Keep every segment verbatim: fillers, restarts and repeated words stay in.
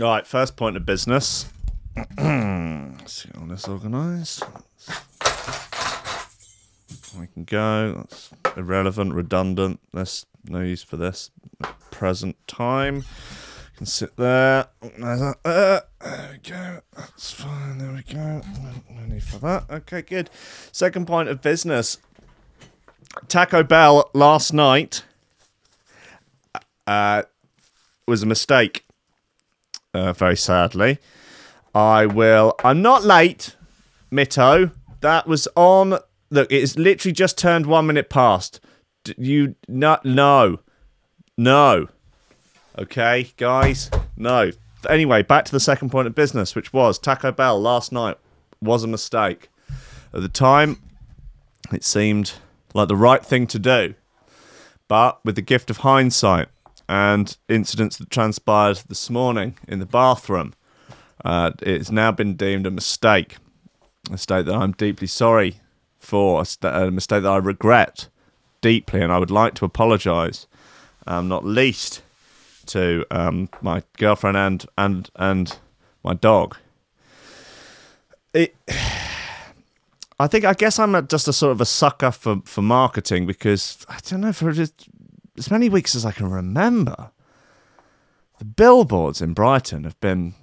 All right, first point of business. Let's get all this organised. We can go. That's irrelevant, redundant. There's no use for this at present time. You can sit there. There we go. That's fine. There we go. No need for that. Okay, good. Second point of business. Taco Bell last night uh, was a mistake. Uh, very sadly. I will... I'm not late, Mitto. That was on... Look, it has literally just turned one minute past. D- you... not No. No. Okay, guys? No. Anyway, back to the second point of business, which was Taco Bell last night was a mistake. At the time, it seemed like the right thing to do. But with the gift of hindsight... and incidents that transpired this morning in the bathroom. Uh, it's now been deemed a mistake. A mistake that I'm deeply sorry for. A mistake that I regret deeply, and I would like to apologise, um, not least to um, my girlfriend and, and, and my dog. It... I think, I guess I'm just a sort of a sucker for, for marketing, because, I don't know, for just... as many weeks as I can remember, the billboards in Brighton have been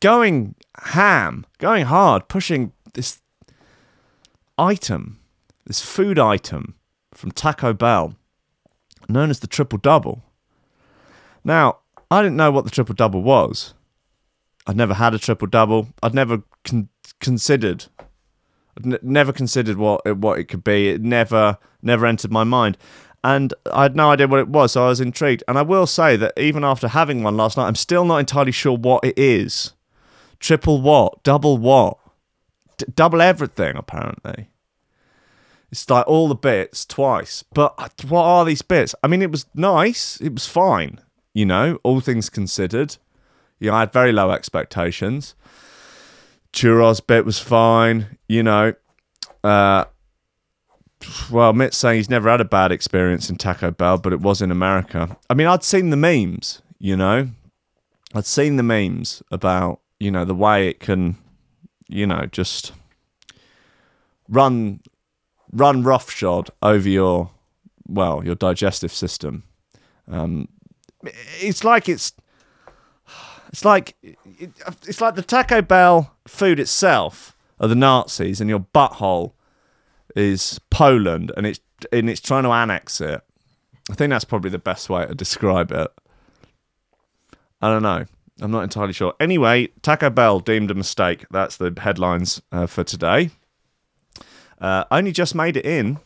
going ham, going hard, pushing this item, this food item from Taco Bell, known as the Triple Double. Now, I didn't know what the Triple Double was. I'd never had a Triple Double. I'd never con- considered... I'd n- never considered what it, what it could be. It never, never entered my mind. And I had no idea what it was, so I was intrigued. And I will say that even after having one last night, I'm still not entirely sure what it is. Triple what? Double what? D- double everything, apparently. It's like all the bits twice. But what are these bits? I mean, it was nice. It was fine, you know, all things considered. You know, I had very low expectations. Churros bit was fine, you know. Uh... Well, Mitt's saying he's never had a bad experience in Taco Bell, but it was in America. I mean, I'd seen the memes, you know. I'd seen the memes about, you know, the way it can, you know, just run run roughshod over your, well, your digestive system. Um, it's like it's, it's like, it, it's like the Taco Bell food itself are the Nazis and your butthole is Poland, and it's and it's trying to annex it. I think that's probably the best way to describe it. I don't know. I'm not entirely sure. Anyway, Taco Bell deemed a mistake. That's the headlines uh, for today. Uh, only just made it in,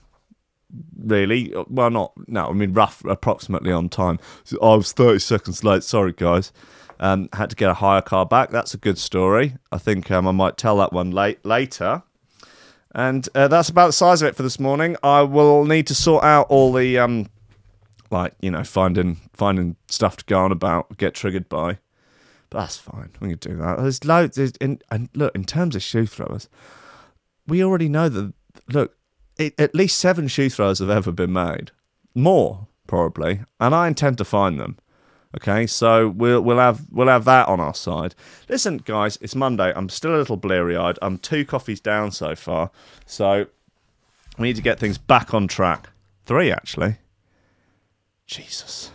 really. Well, not, no, I mean, rough, approximately on time. I was thirty seconds late. Sorry, guys. Um, had to get a hire car back. That's a good story. I think um, I might tell that one late, later. And uh, that's about the size of it for this morning. I will need to sort out all the, um, like, you know, finding finding stuff to go on about, get triggered by. But that's fine. We can do that. There's loads. There's, in, and look, in terms of shoe throwers, we already know that, look, it, at least seven shoe throwers have ever been made. More, probably. And I intend to find them. Okay, so we'll we'll have we'll have that on our side. Listen, guys, it's Monday. I'm still a little bleary-eyed. I'm two coffees down so far, so we need to get things back on track. Three, actually. Jesus,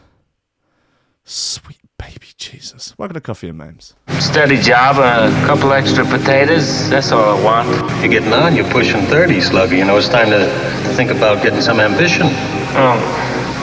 sweet baby Jesus. Welcome to Coffee and Memes. Steady job, a couple extra potatoes. That's all I want. You're getting on. You're pushing thirty, Sluggy. You know it's time to think about getting some ambition. Oh.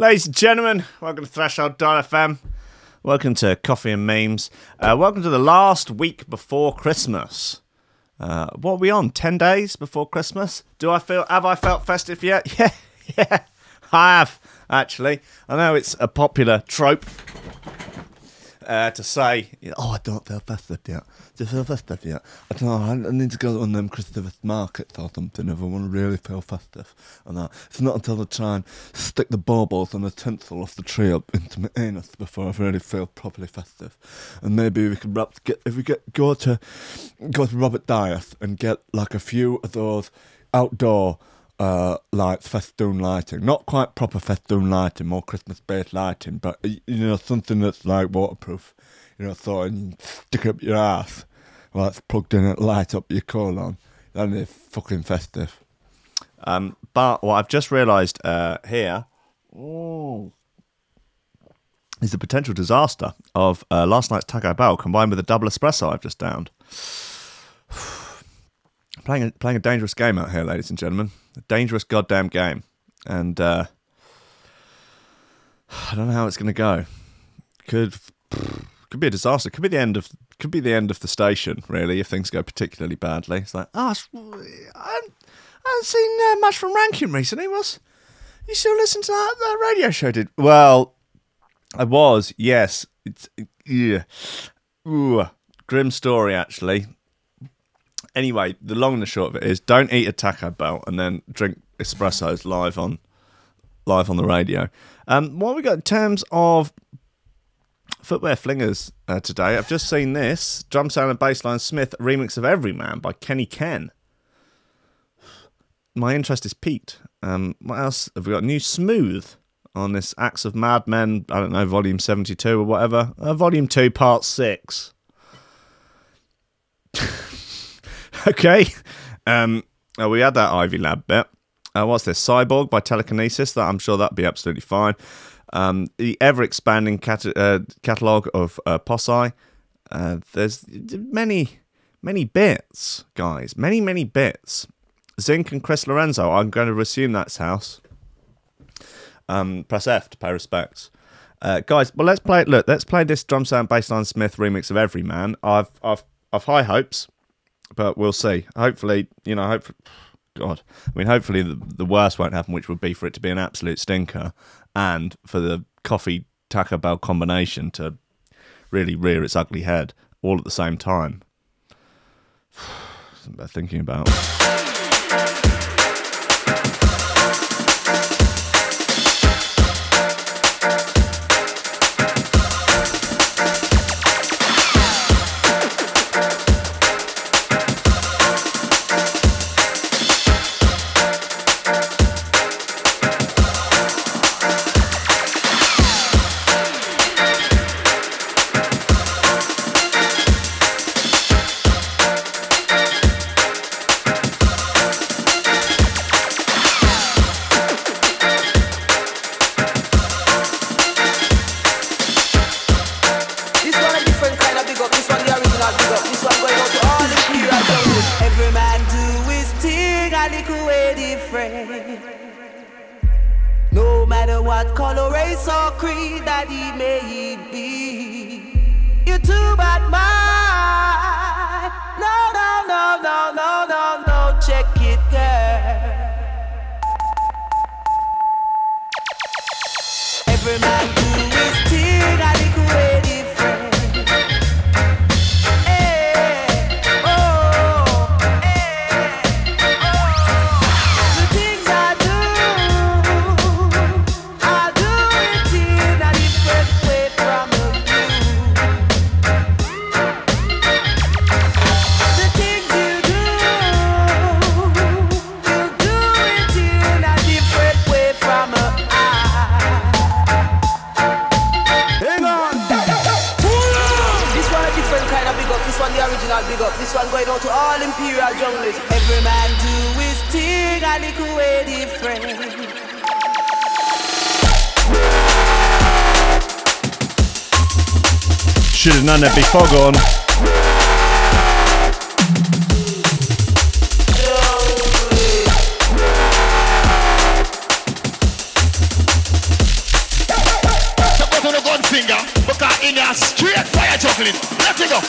Ladies and gentlemen, welcome to Threshold Dial F M. Welcome to Coffee and Memes. Uh, welcome to the last week before Christmas. Uh, what are we on? Ten days before Christmas? Do I feel? Have I felt festive yet? Yeah, yeah, I have actually. I know it's a popular trope uh, to say, oh, I don't feel festive yet. Do you feel festive yet? I don't know, I need to go on them Christmas markets or something if I want to really feel festive or not. It's not until I try and stick the baubles and a tinsel off the tree up into my anus before I really feel properly festive. And maybe we can wrap, get, if we get go to go to Robert Dyas and get like a few of those outdoor Uh, like festoon lighting, not quite proper festoon lighting, more Christmas-based lighting, but you know, something that's like waterproof, you know, so you stick up your ass while it's plugged in and light up your colon. That'd be fucking festive. Um, but what I've just realised uh, here oh, is the potential disaster of uh, last night's Taco Bell combined with a double espresso I've just downed. Playing a, playing a dangerous game out here, ladies and gentlemen. A dangerous goddamn game. And uh, I don't know how it's going to go. Could could be a disaster. Could be the end of could be the end of the station, really, if things go particularly badly. It's like, ah, oh, I, I haven't seen uh, much from Rankin recently. Was you still listen to that, that radio show? Did well, I was. Yes, it's yeah. Ooh, grim story actually. Anyway, the long and the short of it is, don't eat a Taco Bell and then drink espressos live on live on the radio. Um, what have we got in terms of footwear flingers uh, today? I've just seen this. Drum Sound and Bassline Smith, a remix of Everyman by Kenny Ken. My interest is piqued. Um, what else have we got? New Smooth on this Acts of Mad Men, I don't know, volume seventy-two or whatever. Uh, volume two, part six. Okay, um, oh, we had that Ivy Lab bit. Uh, what's this? Cyborg by Telekinesis. That I'm sure that'd be absolutely fine. Um, the ever-expanding cat- uh, catalogue of uh, Posse. Uh, there's many, many bits, guys. Many, many bits. Zinc and Chris Lorenzo. I'm going to assume that's house. Um, press F to pay respects. Uh, guys, well, let's play it. Look, let's play this Drum Sound Bassline Smith remix of Everyman. I've, I've, I've high hopes. But we'll see. Hopefully, you know, hopefully, God, I mean, hopefully the, the worst won't happen, which would be for it to be an absolute stinker and for the coffee Taco Bell combination to really rear its ugly head all at the same time. Something worth thinking about. Should have known there'd be Foghorn. Suppose on the gun finger, because in a straight fire chocolate. Let it go.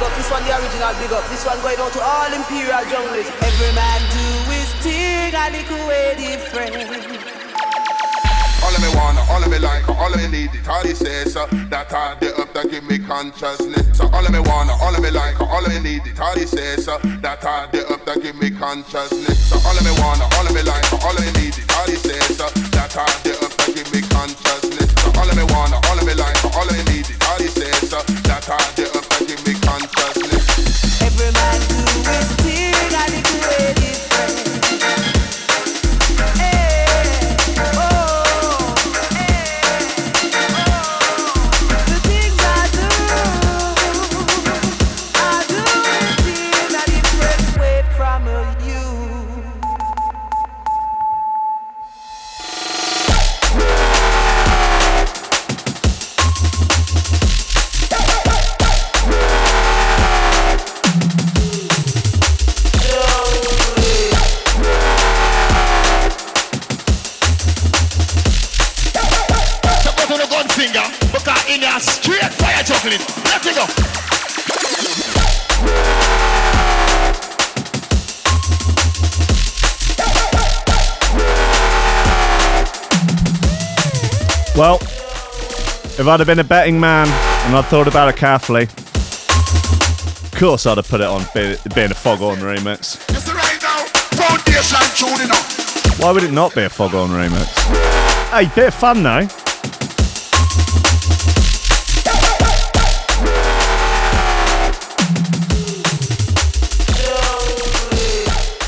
big up, this one the original big up. This one going out to all imperial junglers. Every man do his thing and it could way different. All of me wanna, all of me like, all of me need it. All he says, uh, that I the up that give me consciousness. So all of me wanna, all of me like, all of me need it. All he says, uh, that I the up that give me consciousness. So all of me wanna, all of me like, all of me need it. All he says, uh, that I the up that give me consciousness. So all of me wanna, all of me like, all of me need it. All he says, uh, that I the up that give me consciousness. Every man do his thing and it way different. Well, if I'd have been a betting man and I'd thought about it carefully, of course I'd have put it on being a Foghorn remix. Why would it not be a Foghorn remix? Hey, bit of fun though.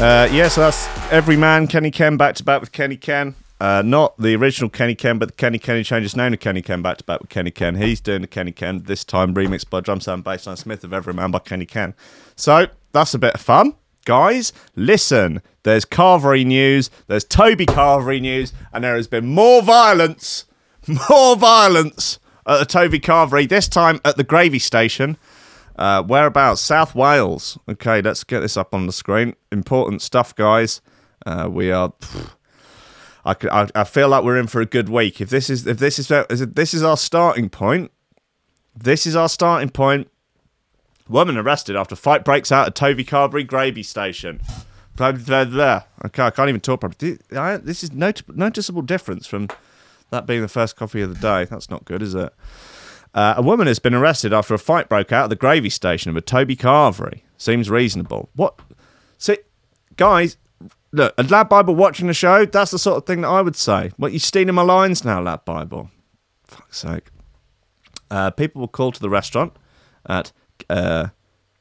Uh, yeah, so that's Every Man, Kenny Ken, back to back with Kenny Ken. Uh, not the original Kenny Ken, but the Kenny Ken who changed his name to Kenny Ken, back to back with Kenny Ken. He's doing the Kenny Ken, this time remixed by Drum Sound, Bassline Smith of Every Man by Kenny Ken. So that's a bit of fun. Guys, listen, there's Carvery news, there's Toby Carvery news, and there has been more violence, more violence at the Toby Carvery, this time at the Gravy Station. Uh, whereabouts? South Wales. Okay, let's get this up on the screen. Important stuff, guys. Uh, we are... Pff, I, could, I I feel like we're in for a good week. If this is if this is if this is our starting point, this is our starting point. Woman arrested after fight breaks out at Toby Carvery Gravy Station. Blah, blah, blah. Okay, I can't even talk properly. This is not, noticeable difference from that being the first coffee of the day. That's not good, is it? Uh, a woman has been arrested after a fight broke out at the Gravy Station of a Toby Carvery. Seems reasonable. What? See, guys. Look, a Lab Bible watching the show, that's the sort of thing that I would say. What, you're stealing my lines now, Lab Bible? Fuck's sake. Uh, people were called to the restaurant at uh,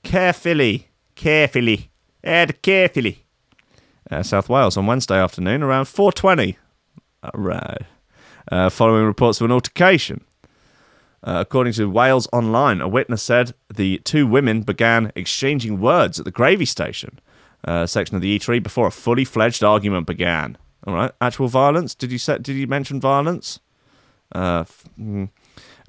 Caerphilly, Caerphilly, at Caerphilly, uh, South Wales on Wednesday afternoon around four twenty. All right. Uh, following reports of an altercation. Uh, according to Wales Online, a witness said the two women began exchanging words at the Gravy Station. Uh, section of the eatery before a fully fledged argument began. All right, actual violence. Did you set? Did you mention violence? Uh, f- mm.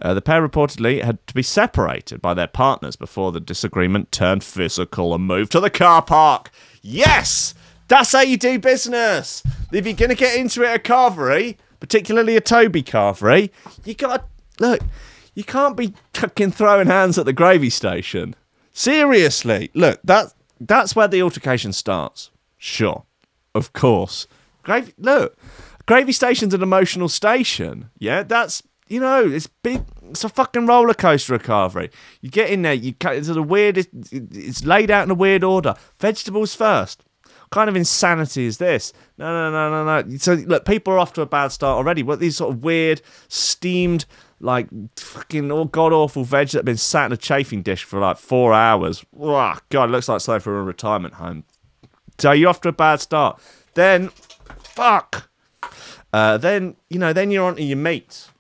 uh, the pair reportedly had to be separated by their partners before the disagreement turned physical and moved to the car park. Yes, that's how you do business. If you're gonna get into it at Carvery, particularly a Toby Carvery, you gotta look. You can't be fucking throwing hands at the Gravy Station. Seriously, look that. That's where the altercation starts. Sure. Of course. Gravy, look, Gravy Station's an emotional station. Yeah, that's, you know, it's big. It's a fucking roller coaster of Carvery. You get in there, you cut into the weirdest, it's laid out in a weird order. Vegetables first. What kind of insanity is this? No, no, no, no, no. So, look, people are off to a bad start already. What, these sort of weird, steamed, like, fucking all god-awful veg that have been sat in a chafing dish for, like, four hours. Oh, God, it looks like something from a retirement home. So you're off to a bad start. Then, fuck. Uh, then, you know, then you're onto your meat.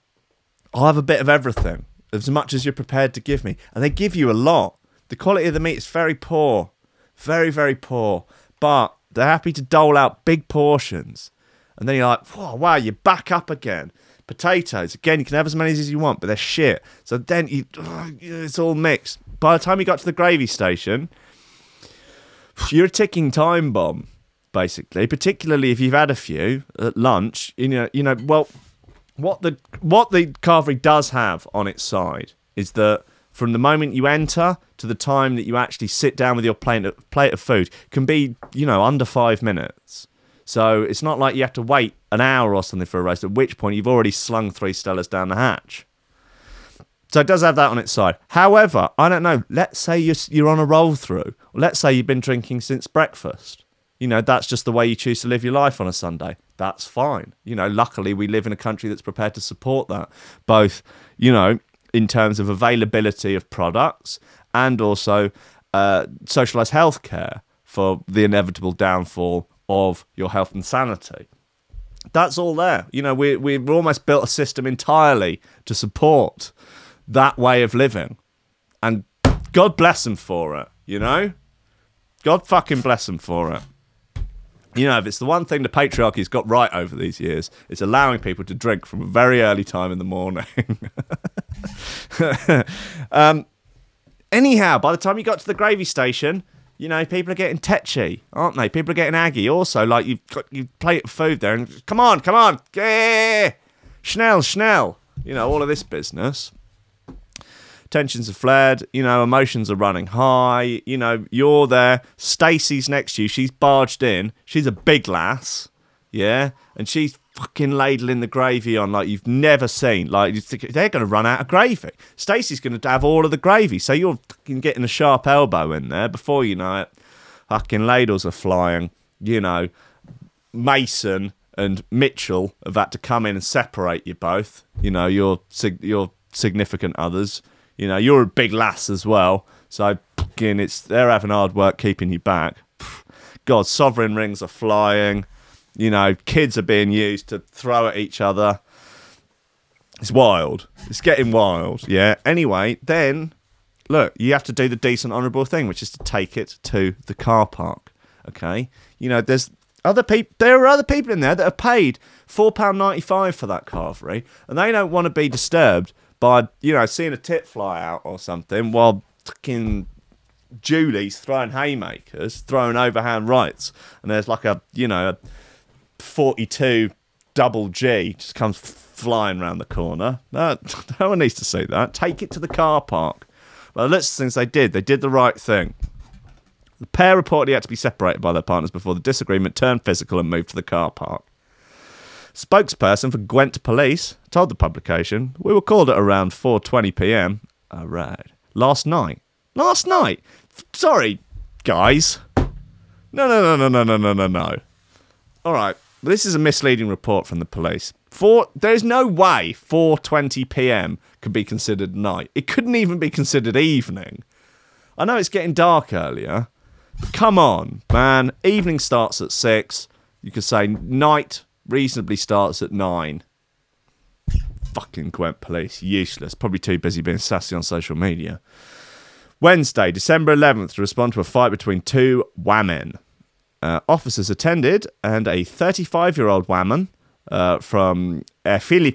I'll have a bit of everything, as much as you're prepared to give me. And they give you a lot. The quality of the meat is very poor. Very, very poor. But they're happy to dole out big portions. And then you're like, oh, wow, you're back up again. Potatoes, again, you can have as many as you want, but they're shit. So then you, ugh, it's all mixed. By the time you got to the Gravy Station, you're a ticking time bomb, basically. Particularly if you've had a few at lunch. You know, you know. Well, what the what the Carvery does have on its side is that from the moment you enter to the time that you actually sit down with your plate of, plate of food can be, you know, under five minutes. So it's not like you have to wait an hour or something for a roast, at which point you've already slung three Stellas down the hatch. So it does have that on its side. However, I don't know, let's say you're, you're on a roll through. Let's say you've been drinking since breakfast. You know, that's just the way you choose to live your life on a Sunday. That's fine. You know, luckily we live in a country that's prepared to support that, both, you know, in terms of availability of products and also uh, socialised healthcare for the inevitable downfall of your health and sanity. That's all there. You know, we, we've almost built a system entirely to support that way of living. And God bless them for it, you know? God fucking bless them for it. You know, if it's the one thing the patriarchy's got right over these years, it's allowing people to drink from a very early time in the morning. um, anyhow, by the time you got to the gravy station, you know, people are getting tetchy, aren't they? People are getting aggy. Also, like, you've got your plate of food there and, come on, come on, yeah, schnell, schnell. You know, all of this business. Tensions have flared, you know, emotions are running high, you know, you're there, Stacey's next to you, she's barged in, she's a big lass, yeah, and she's fucking ladling the gravy on like you've never seen, like, you think they're going to run out of gravy, Stacey's going to have all of the gravy, so you're fucking getting a sharp elbow in there, before you know it, fucking ladles are flying, you know, Mason and Mitchell have had to come in and separate you both, you know, your your significant others. You know, you're a big lass as well. So, again, it's they're having hard work keeping you back. God, sovereign rings are flying. You know, kids are being used to throw at each other. It's wild. It's getting wild, yeah. Anyway, then, look, you have to do the decent, honourable thing, which is to take it to the car park, okay? You know, there's other people. There are other people in there that have paid four pounds ninety-five for that carvery, and they don't want to be disturbed by, you know, seeing a tit fly out or something while fucking Julie's throwing haymakers, throwing overhand rights, and there's like a, you know, a forty-two double G just comes flying round the corner. No, no one needs to see that. Take it to the car park. Well, let's things they did. They did the right thing. The pair reportedly had to be separated by their partners before the disagreement turned physical and moved to the car park. Spokesperson for Gwent Police told the publication, "We were called at around four twenty p.m. All right. Last night. Last night. F- sorry, guys. No, no, no, no, no, no, no, no, no. All right. This is a misleading report from the police. Four. There's no way four twenty p.m. could be considered night. It couldn't even be considered evening. I know it's getting dark earlier, but come on, man. Evening starts at six. You could say night reasonably starts at nine. Fucking Gwent Police. Useless. Probably too busy being sassy on social media. Wednesday, December eleventh, to respond to a fight between two whammen. Uh, officers attended, and a thirty-five-year-old whammen uh, from Caerphilly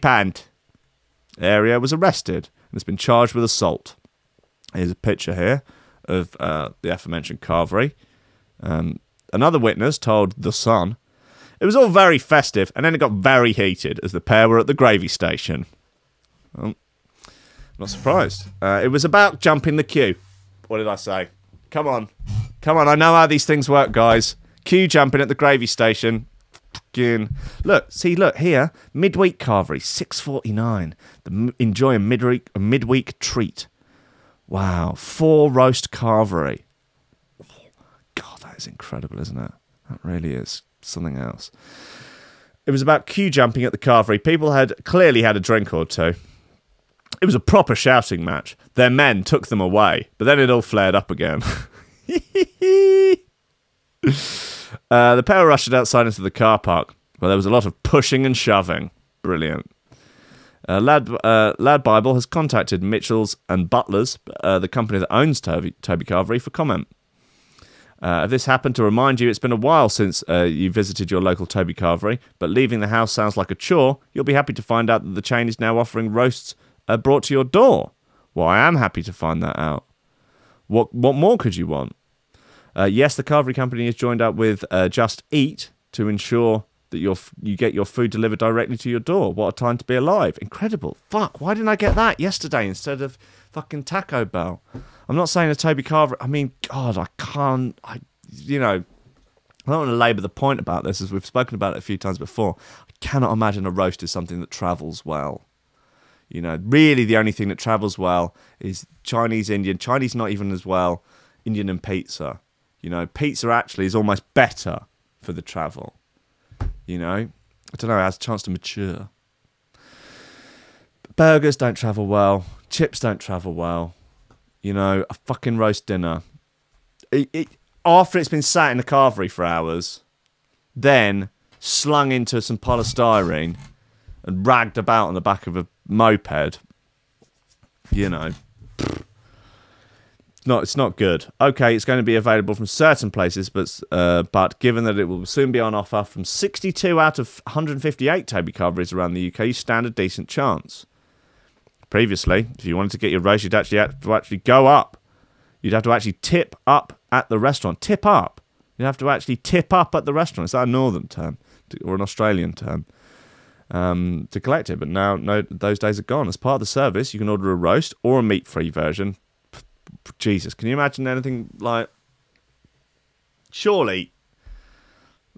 area was arrested and has been charged with assault. Here's a picture here of uh, the aforementioned carvery. Um, another witness told The Sun, "It was all very festive, and then it got very heated as the pair were at the gravy station." Well, I'm not surprised. Uh, it was about jumping the queue. What did I say? Come on. Come on, I know how these things work, guys. Queue jumping at the gravy station. Fucking. Look, see, look, here. Midweek carvery, six forty-nine. The, enjoy a midweek, a midweek treat. Wow, four roast carvery. God, that is incredible, isn't it? That really is. Something else. It was about queue jumping at the carvery. People had clearly had a drink or two. It was a proper shouting match. Their men took them away, but then it all flared up again. uh, the pair rushed outside into the car park, where there was a lot of pushing and shoving. Brilliant. Uh, Lab, uh, Lab Bible has contacted Mitchells and Butlers, uh, the company that owns Toby, Toby Carvery, for comment. Uh, if this happened, to remind you, it's been a while since uh, you visited your local Toby Carvery, but leaving the house sounds like a chore. You'll be happy to find out that the chain is now offering roasts uh, brought to your door. Well, I am happy to find that out. What what more could you want? Uh, yes, the Carvery Company has joined up with uh, Just Eat to ensure that your you get your food delivered directly to your door. What a time to be alive. Incredible. Fuck, why didn't I get that yesterday instead of fucking Taco Bell? I'm not saying a Toby Carver. I mean, God, I can't, I, you know, I don't want to labour the point about this, as we've spoken about it a few times before. I cannot imagine a roast is something that travels well. You know, really the only thing that travels well is Chinese, Indian. Chinese not even as well. Indian and pizza. You know, pizza actually is almost better for the travel. You know, I don't know, it has a chance to mature. But burgers don't travel well. Chips don't travel well. You know, a fucking roast dinner. It, it, after it's been sat in the carvery for hours, then slung into some polystyrene and ragged about on the back of a moped. You know. Not, it's not good. Okay, it's going to be available from certain places, but uh, but given that it will soon be on offer from sixty-two out of one hundred fifty-eight Toby Carveries around the U K, you stand a decent chance. Previously, if you wanted to get your roast, you'd actually have to actually go up. You'd have to actually tip up at the restaurant. Tip up. You'd have to actually tip up at the restaurant. Is that a northern term or an Australian term? Um, to collect it, but now no, those days are gone. As part of the service, you can order a roast or a meat-free version. Jesus, can you imagine anything like... Surely...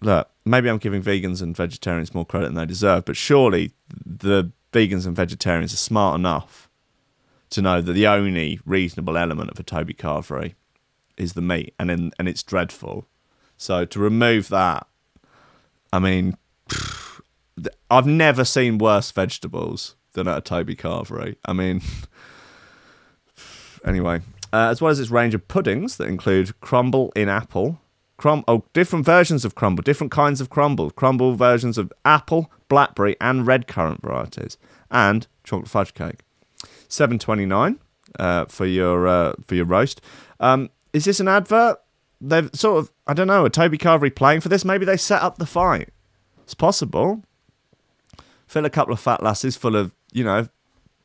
Look, maybe I'm giving vegans and vegetarians more credit than they deserve, but surely the vegans and vegetarians are smart enough to know that the only reasonable element of a Toby Carvery is the meat, and in, and it's dreadful. So to remove that, I mean, pff, I've never seen worse vegetables than at a Toby Carvery. I mean... Anyway, uh, as well as its range of puddings that include crumble in apple, crum oh, different versions of crumble, different kinds of crumble, crumble versions of apple, blackberry, and red currant varieties, and chocolate fudge cake. seven twenty-nine uh, for your uh, for your roast. Um, is this an advert? They've sort of, I don't know, a Toby Carvery playing for this? Maybe they set up the fight. It's possible. Fill a couple of fat lasses full of, you know,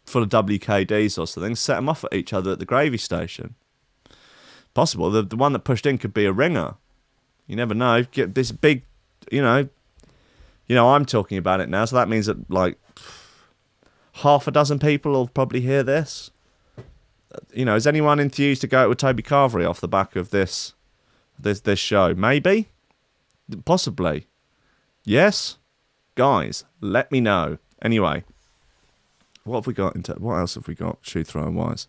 full of W K Ds or something, set them off at each other at the gravy station. Possible. The the one that pushed in could be a ringer. You never know. Get this big, you know, you know, I'm talking about it now, so that means that, like, half a dozen people will probably hear this. You know, is anyone enthused to go with Toby Carvery off the back of this, this, this show? Maybe? Possibly. Yes? Guys, let me know. Anyway... What have we got? Into, what else have we got? Shoe throwing wise.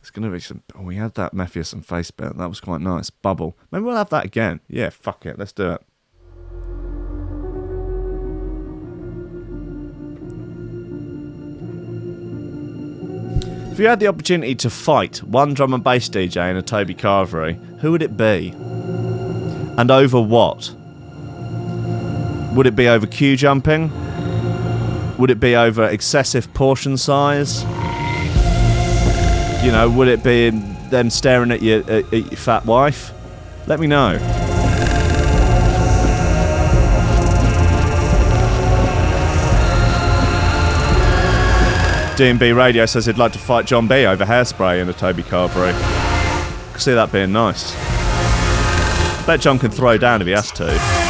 There's going to be some... Oh, we had that Mepheus and Face bit. That was quite nice. Bubble. Maybe we'll have that again. Yeah, fuck it. Let's do it. If you had the opportunity to fight one drum and bass D J in a Toby Carvery, who would it be? And over what? Would it be over queue jumping? Would it be over excessive portion size? You know, would it be them staring at your, at your fat wife? Let me know. D and B Radio says he'd like to fight John B over hairspray in a Toby Carvery. I can see that being nice. I bet John can throw down if he has to.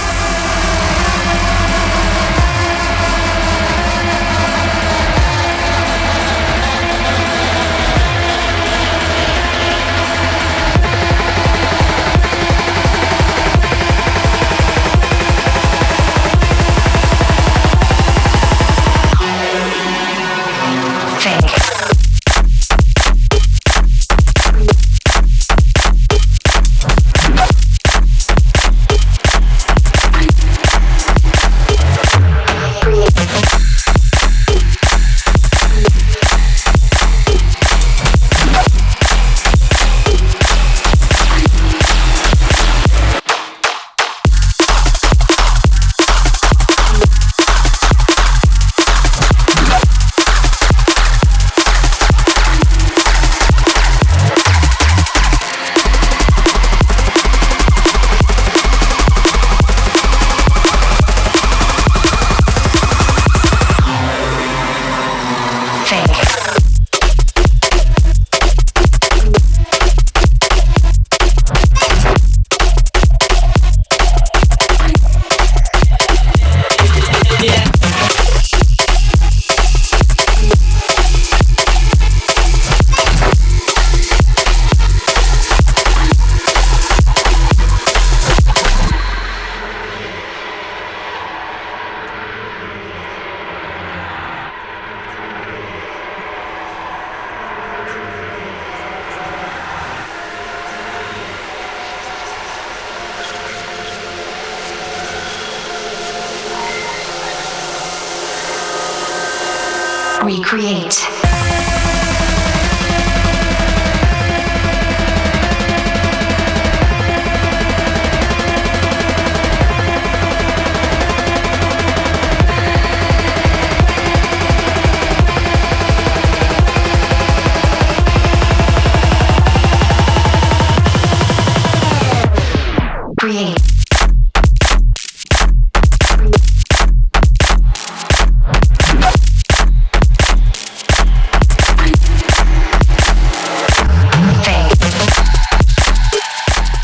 recreate.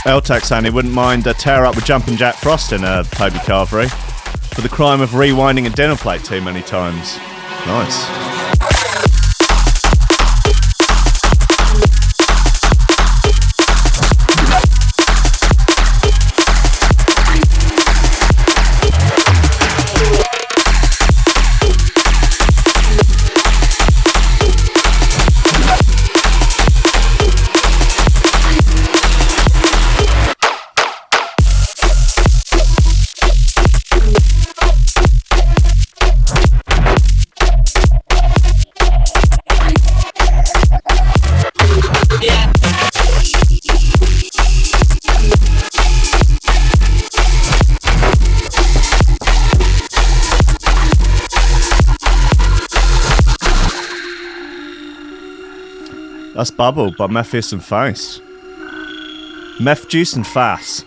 L-Tech saying he wouldn't mind a tear-up with Jumping Jack Frost in uh, Toby Carvery for the crime of rewinding a dinner plate too many times. Nice. That's Bubble by Mepheus and Face. Meth Juice and Fass.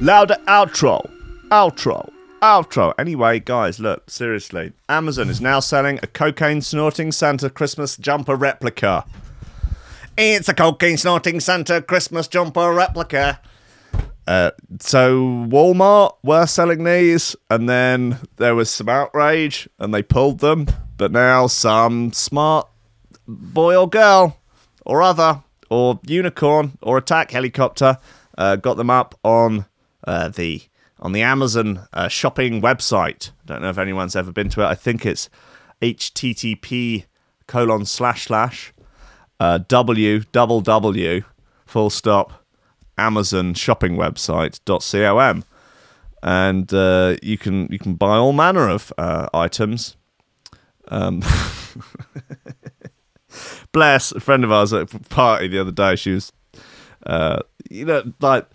Louder outro. Outro. Outro. Anyway, guys, look, seriously. Amazon is now selling a cocaine-snorting Santa Christmas jumper replica. It's a cocaine-snorting Santa Christmas jumper replica. Uh, so Walmart were selling these, and then there was some outrage, and they pulled them. But now some smart boy or girl or other or unicorn or attack helicopter uh, got them up on uh, the on the Amazon uh, shopping website. I don't know if anyone's ever been to it. I think it's http colon slash slash uh, w double w full stop Amazon shopping website dot com, and uh, you can you can buy all manner of uh, items. Um, Bless, a friend of ours at a party the other day, she was, uh, you know, like,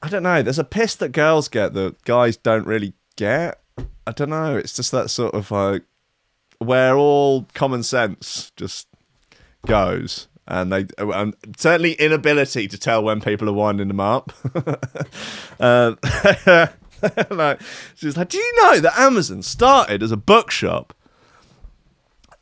I don't know, there's a piss that girls get that guys don't really get. I don't know, it's just that sort of like, where all common sense just goes. And they and certainly inability to tell when people are winding them up. uh, like, she's like, do you know that Amazon started as a bookshop?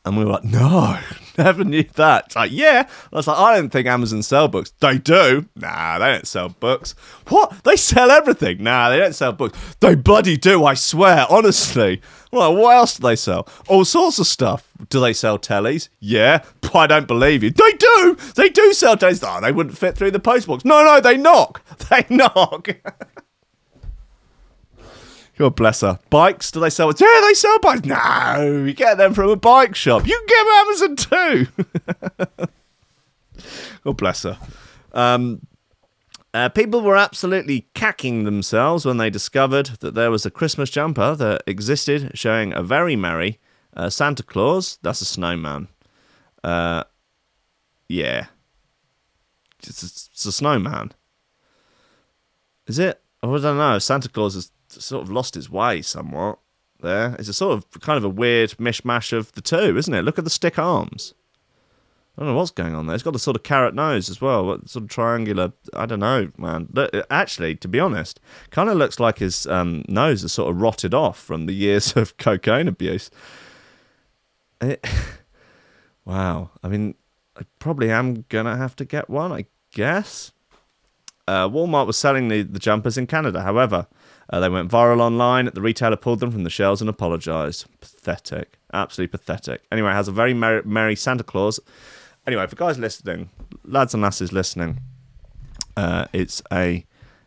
And we were like, no, never knew that. It's like, yeah. I was like, I don't think Amazon sell books. They do. Nah, they don't sell books. What? They sell everything. Nah, they don't sell books. They bloody do, I swear, honestly. I'm like, what else do they sell? All sorts of stuff. Do they sell tellies? Yeah. I don't believe you. They do. They do sell tellies. Oh, they wouldn't fit through the postbox. No, no, they knock. They knock. God bless her. Bikes? Do they sell it? Yeah, they sell bikes. No, you get them from a bike shop. You can get them Amazon too. God bless her. Um, uh, people were absolutely cacking themselves when they discovered that there was a Christmas jumper that existed showing a very merry uh, Santa Claus. That's a snowman. Uh, yeah. It's a, it's a snowman. Is it? Oh, I don't know. Santa Claus is sort of lost its way somewhat there. It's a sort of kind of a weird mishmash of the two, isn't it? Look at the stick arms. I don't know what's going on there. It's got a sort of carrot nose as well, sort of triangular. I don't know, man. Actually, to be honest, kind of looks like his um, nose is sort of rotted off from the years of cocaine abuse. It, wow. I mean, I probably am going to have to get one, I guess. Uh, Walmart was selling the, the jumpers in Canada, however. Uh, they went viral online. The retailer pulled them from the shelves and apologised. Pathetic. Absolutely pathetic. Anyway, it has a very merry, merry Santa Claus. Anyway, for guys listening, lads and lasses listening, uh, it's a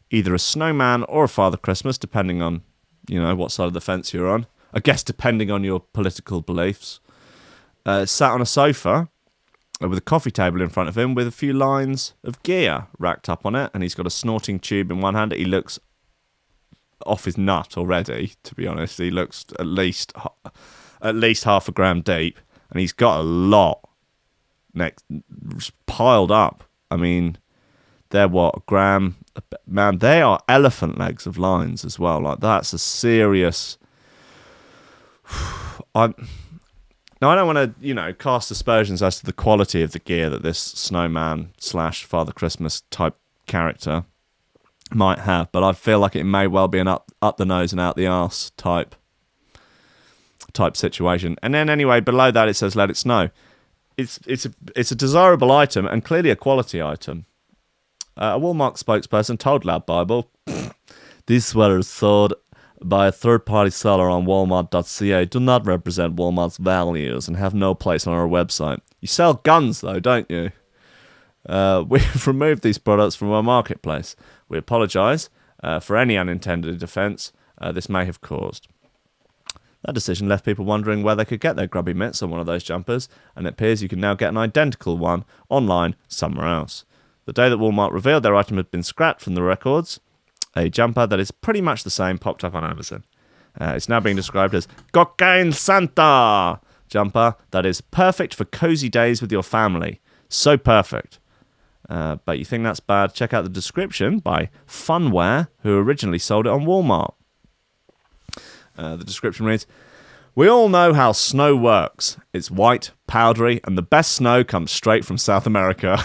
either a snowman or a Father Christmas, depending on, you know, what side of the fence you're on. I guess depending on your political beliefs. Uh, sat on a sofa with a coffee table in front of him with a few lines of gear racked up on it, and he's got a snorting tube in one hand. He looks off his nut already, to be honest. He looks at least at least half a gram deep, and he's got a lot next piled up. I mean, they're what, a gram? Man, they are elephant legs of lines as well. Like, that's a serious... I'm... Now, I don't want to, you know, cast aspersions as to the quality of the gear that this snowman slash Father Christmas type character might have, but I feel like it may well be an up, up the nose and out the arse type type situation. And then anyway, below that it says, let it snow. It's it's a, it's a desirable item and clearly a quality item. Uh, a Walmart spokesperson told Lab Bible, these sweaters sold by a third-party seller on walmart dot c a do not represent Walmart's values and have no place on our website. You sell guns, though, don't you? Uh, we've removed these products from our marketplace. We apologise uh, for any unintended offence uh, this may have caused. That decision left people wondering where they could get their grubby mitts on one of those jumpers, and it appears you can now get an identical one online somewhere else. The day that Walmart revealed their item had been scrapped from the records, a jumper that is pretty much the same popped up on Amazon. Uh, it's now being described as Cocaine Santa jumper that is perfect for cozy days with your family. So perfect. Uh, but you think that's bad? Check out the description by Funwear, who originally sold it on Walmart. Uh, the description reads, we all know how snow works. It's white, powdery, and the best snow comes straight from South America.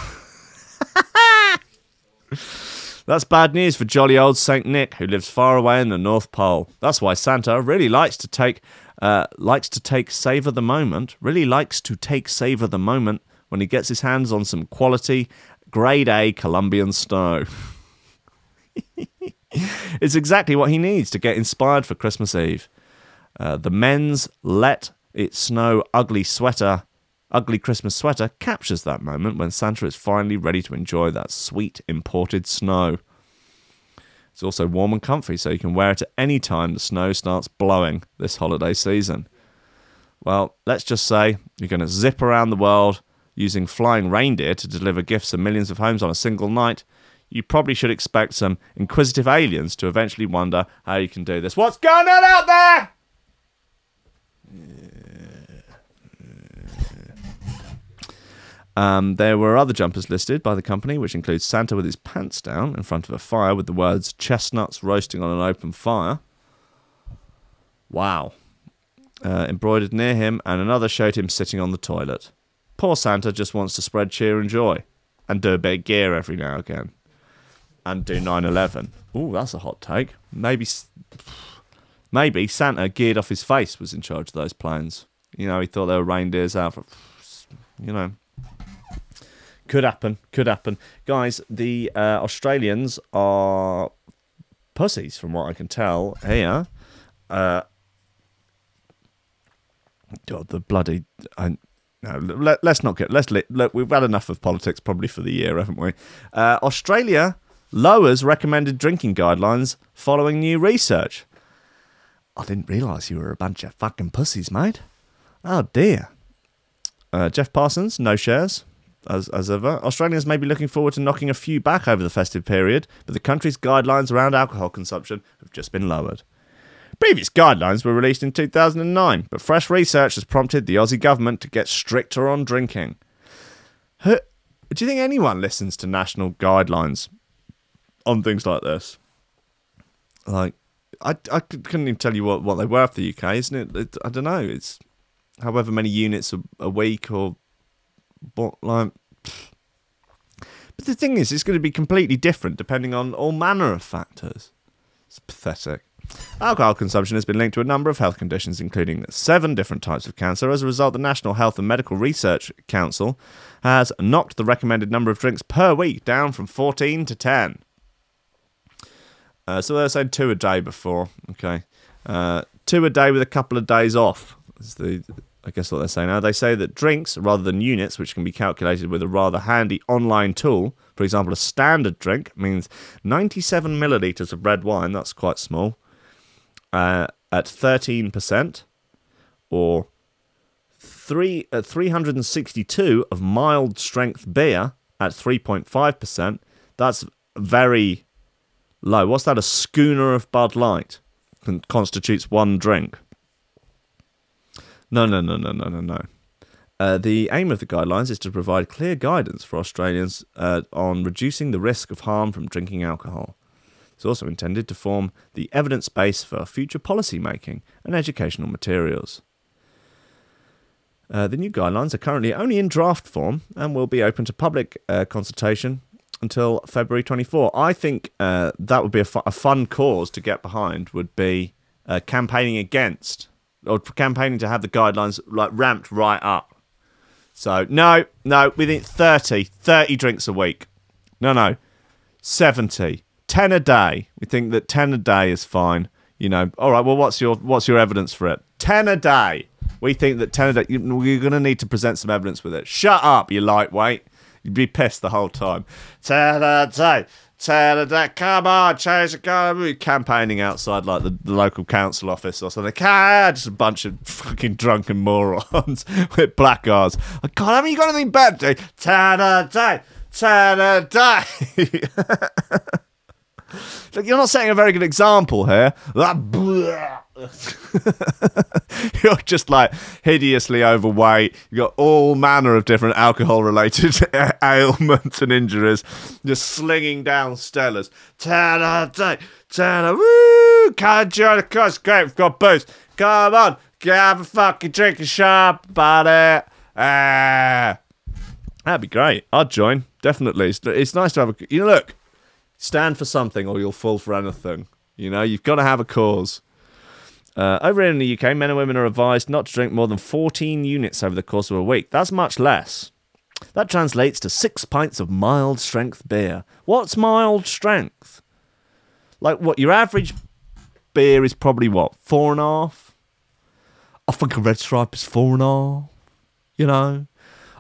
That's bad news for jolly old Saint Nick, who lives far away in the North Pole. That's why Santa really likes to take, uh, likes to take savor the moment, really likes to take savor the moment when he gets his hands on some quality, grade A Colombian snow. It's exactly what he needs to get inspired for Christmas Eve. Uh, the men's Let It Snow ugly sweater, ugly Christmas sweater captures that moment when Santa is finally ready to enjoy that sweet imported snow. It's also warm and comfy, so you can wear it at any time the snow starts blowing this holiday season. Well, let's just say you're going to zip around the world using flying reindeer to deliver gifts to millions of homes on a single night. You probably should expect some inquisitive aliens to eventually wonder how you can do this. What's going on out there? Um, there were other jumpers listed by the company, which includes Santa with his pants down in front of a fire with the words chestnuts roasting on an open fire. Wow. Uh, embroidered near him, and another showed him sitting on the toilet. Poor Santa just wants to spread cheer and joy and do a bit of gear every now and again. And do nine eleven. Ooh, that's a hot take. Maybe, maybe Santa geared off his face was in charge of those planes. You know, he thought they were reindeers out for, you know... Could happen, could happen. Guys, the uh, Australians are pussies, from what I can tell here. Uh, God, the bloody... I, no, let, let's not get... Let's li- look, we've had enough of politics probably for the year, haven't we? Uh, Australia lowers recommended drinking guidelines following new research. I didn't realise you were a bunch of fucking pussies, mate. Oh, dear. Uh, Jeff Parsons, no shares. As, as ever, Australians may be looking forward to knocking a few back over the festive period, but the country's guidelines around alcohol consumption have just been lowered. Previous guidelines were released in two thousand nine, but fresh research has prompted the Aussie government to get stricter on drinking. Who, do you think anyone listens to national guidelines on things like this? Like, I, I couldn't even tell you what, what they were for the U K, isn't it? it I don't know. It's however many units a, a week or... But, like, but the thing is, it's going to be completely different depending on all manner of factors. It's pathetic. Alcohol consumption has been linked to a number of health conditions, including seven different types of cancer. As a result, the National Health and Medical Research Council has knocked the recommended number of drinks per week down from fourteen to ten. Uh, so they were saying two a day before. Okay, uh, two a day with a couple of days off. It's the... I guess what they're saying now. They say that drinks, rather than units, which can be calculated with a rather handy online tool, for example, a standard drink means ninety-seven millilitres of red wine, that's quite small, uh, at thirteen percent, or three uh, three hundred sixty-two of mild strength beer at three point five percent. That's very low. What's that? A schooner of Bud Light constitutes one drink. No, no, no, no, no, no, no. Uh, the aim of the guidelines is to provide clear guidance for Australians uh, on reducing the risk of harm from drinking alcohol. It's also intended to form the evidence base for future policy making and educational materials. Uh, the new guidelines are currently only in draft form and will be open to public uh, consultation until February twenty-fourth. I think uh, that would be a, fu- a fun cause to get behind, would be uh, campaigning against, or campaigning to have the guidelines like ramped right up. So, no, no, we think thirty, thirty drinks a week. No, no, seventy. ten a day. We think that ten a day is fine. You know, all right, well, what's your what's your evidence for it? ten a day. We think that ten a day, you, you're going to need to present some evidence with it. Shut up, you lightweight. You'd be pissed the whole time. ten a day. ten a day. Come on, change the guy. We're campaigning outside like the, the local council office or something. Ah, just a bunch of fucking drunken morons with black eyes. Oh, God, haven't you got anything better to do? ten a day. ten a day. Look, you're not setting a very good example here. You're just like hideously overweight. You've got all manner of different alcohol-related ailments and injuries. Just slinging down Stellas. Ta-da-da, ta-da, woo! Can't join the course, great, we've got booze. Come on, have a fucking drink and shop, buddy. Ah. That'd be great. I'd join, definitely. It's, it's nice to have a... You know, look. Stand for something or you'll fall for anything. You know, you've got to have a cause. Uh, over in the U K, men and women are advised not to drink more than fourteen units over the course of a week. That's much less. That translates to six pints of mild strength beer. What's mild strength? Like what? Your average beer is probably what? Four and a half? I think a Red Stripe is four and a half. You know?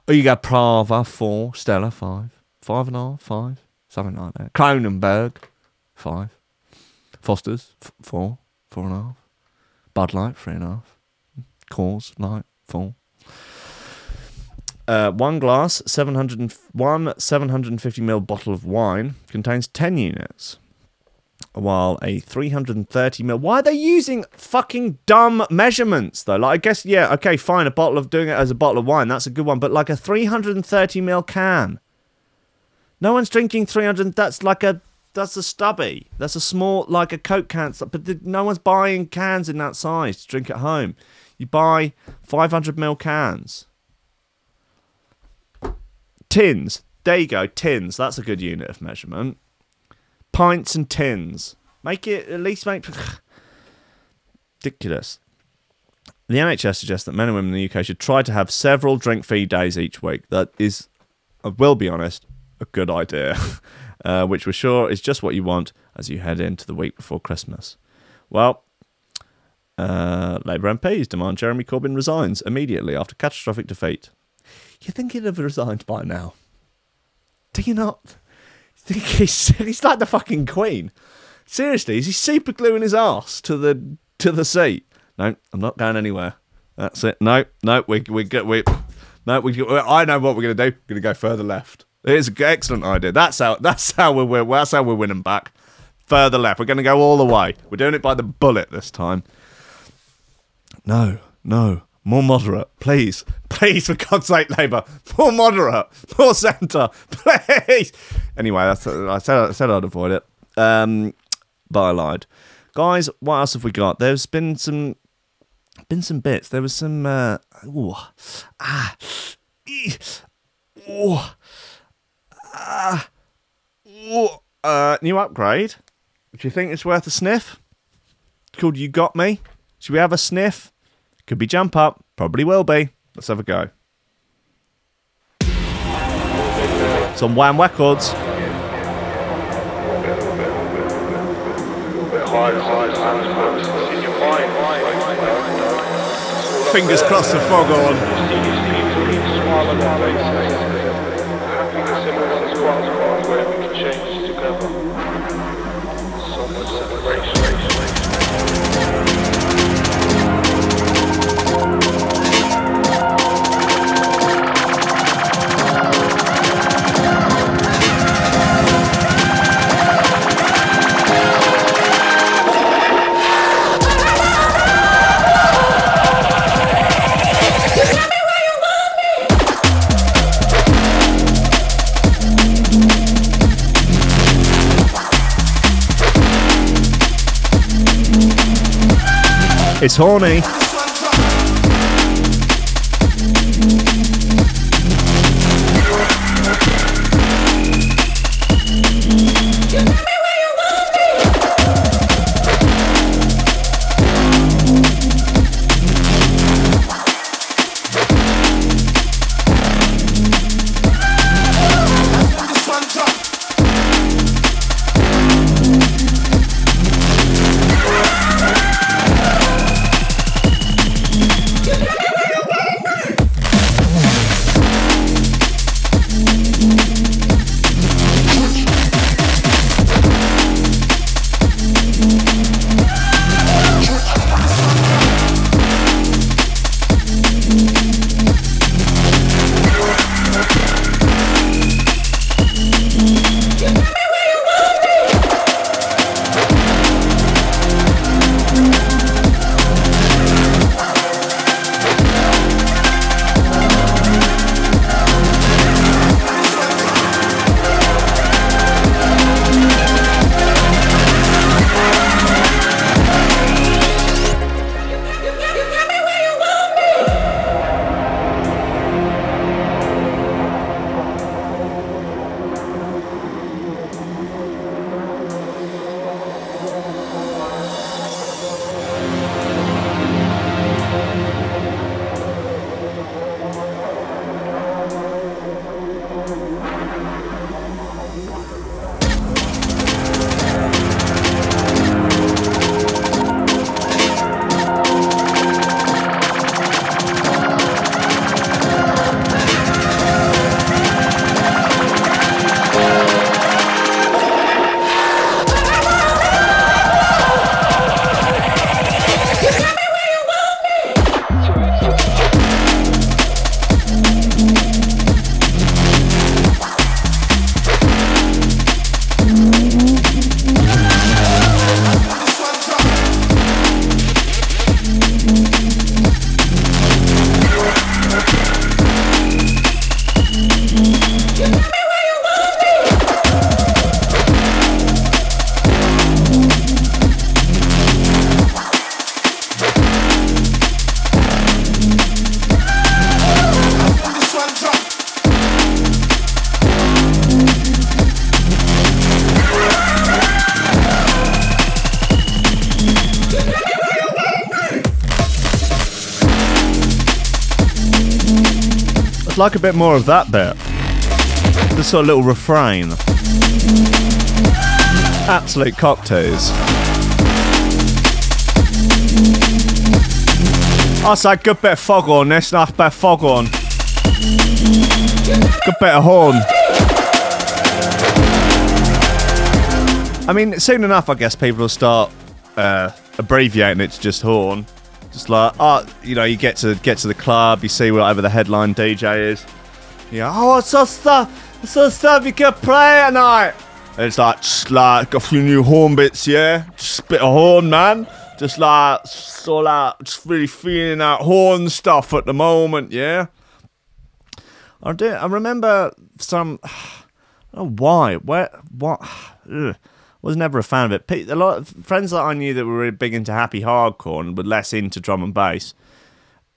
Or you got Prava, four. Stella, five. Five and a half, five. Something like that. Kronenberg, five. Foster's, f- four. Four and a half. Bud Light, three and a half. Coors Light, four. Uh, one glass, seven hundred one seven hundred fifty milliliter bottle of wine contains ten units. While a three hundred thirty milliliter... Why are they using fucking dumb measurements, though? Like, I guess, yeah, okay, fine, a bottle of... Doing it as a bottle of wine, that's a good one. But, like, a three hundred thirty milliliter can... No one's drinking three hundred. That's like a, that's a stubby. That's a small, like a Coke can. But the, no one's buying cans in that size to drink at home. You buy five hundred milliliter cans. Tins. There you go. Tins. That's a good unit of measurement. Pints and tins. Make it, at least make... Ridiculous. The N H S suggests that men and women in the U K should try to have several drink-free days each week. That is, I will be honest... a good idea, uh, which we're sure is just what you want as you head into the week before Christmas. Well, uh, Labour M Ps demand Jeremy Corbyn resigns immediately after catastrophic defeat. You think he'd have resigned by now? Do you not? You think he's he's like the fucking Queen? Seriously, is he super gluing his ass to the to the seat? No, I'm not going anywhere. That's it. No, no, we we get we. No, we. I know what we're gonna do. We're gonna go further left. It is an excellent idea. That's how that's how we're that's how we're winning back. Further left. We're going to go all the way. We're doing it by the bullet this time. No, no. More moderate. Please. Please, for God's sake, Labour. More moderate. More centre. Please. Anyway, that's, I, said, I said I'd avoid it. Um, but I lied. Guys, what else have we got? There's been some... Been some bits. There was some... Uh, ooh. Ah. Ee, ooh. Uh, uh, new upgrade. Do you think it's worth a sniff? It's called You Got Me. Should we have a sniff? Could be Jump Up. Probably will be. Let's have a go. It's on Wham Records. Fingers crossed the Foghorn. It's horny. Like a bit more of that bit. Just sort of little refrain. Absolute cocktails. That's a good bit of foghorn, this, nice bit of foghorn. Good bit of horn. I mean, soon enough, I guess people will start uh, abbreviating it to just horn. Just like, oh, you know, you get to get to the club, you see whatever the headline D J is. You know, oh, what's that stuff? What's that stuff you can play at night? And it's like, just like, got a few new horn bits, yeah? Just a bit of horn, man. Just like, sort of like, just really feeling that horn stuff at the moment, yeah? I do, I remember some, I don't know why, where, what, ugh. Was never a fan of it. A lot of friends that I knew that were really big into happy hardcore and were less into drum and bass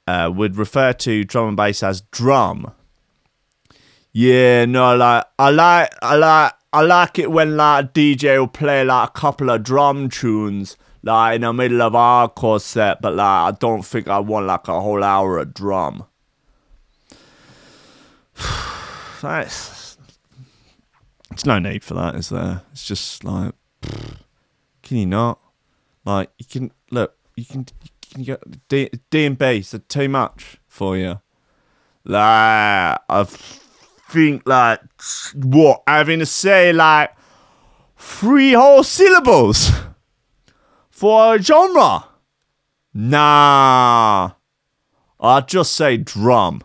uh, would refer to drum and bass as drum. Yeah, no, like I like, I like, I like it when like a D J will play like a couple of drum tunes like in the middle of a hardcore set, but like I don't think I want like a whole hour of drum. That's. There's no need for that, is there? It's just like, pfft, can you not? Like, you can, look, you can, you can D, D and B, so too much for you. Like, I think, like, what? Having to say, like, three whole syllables for a genre? Nah. I'll just say drum.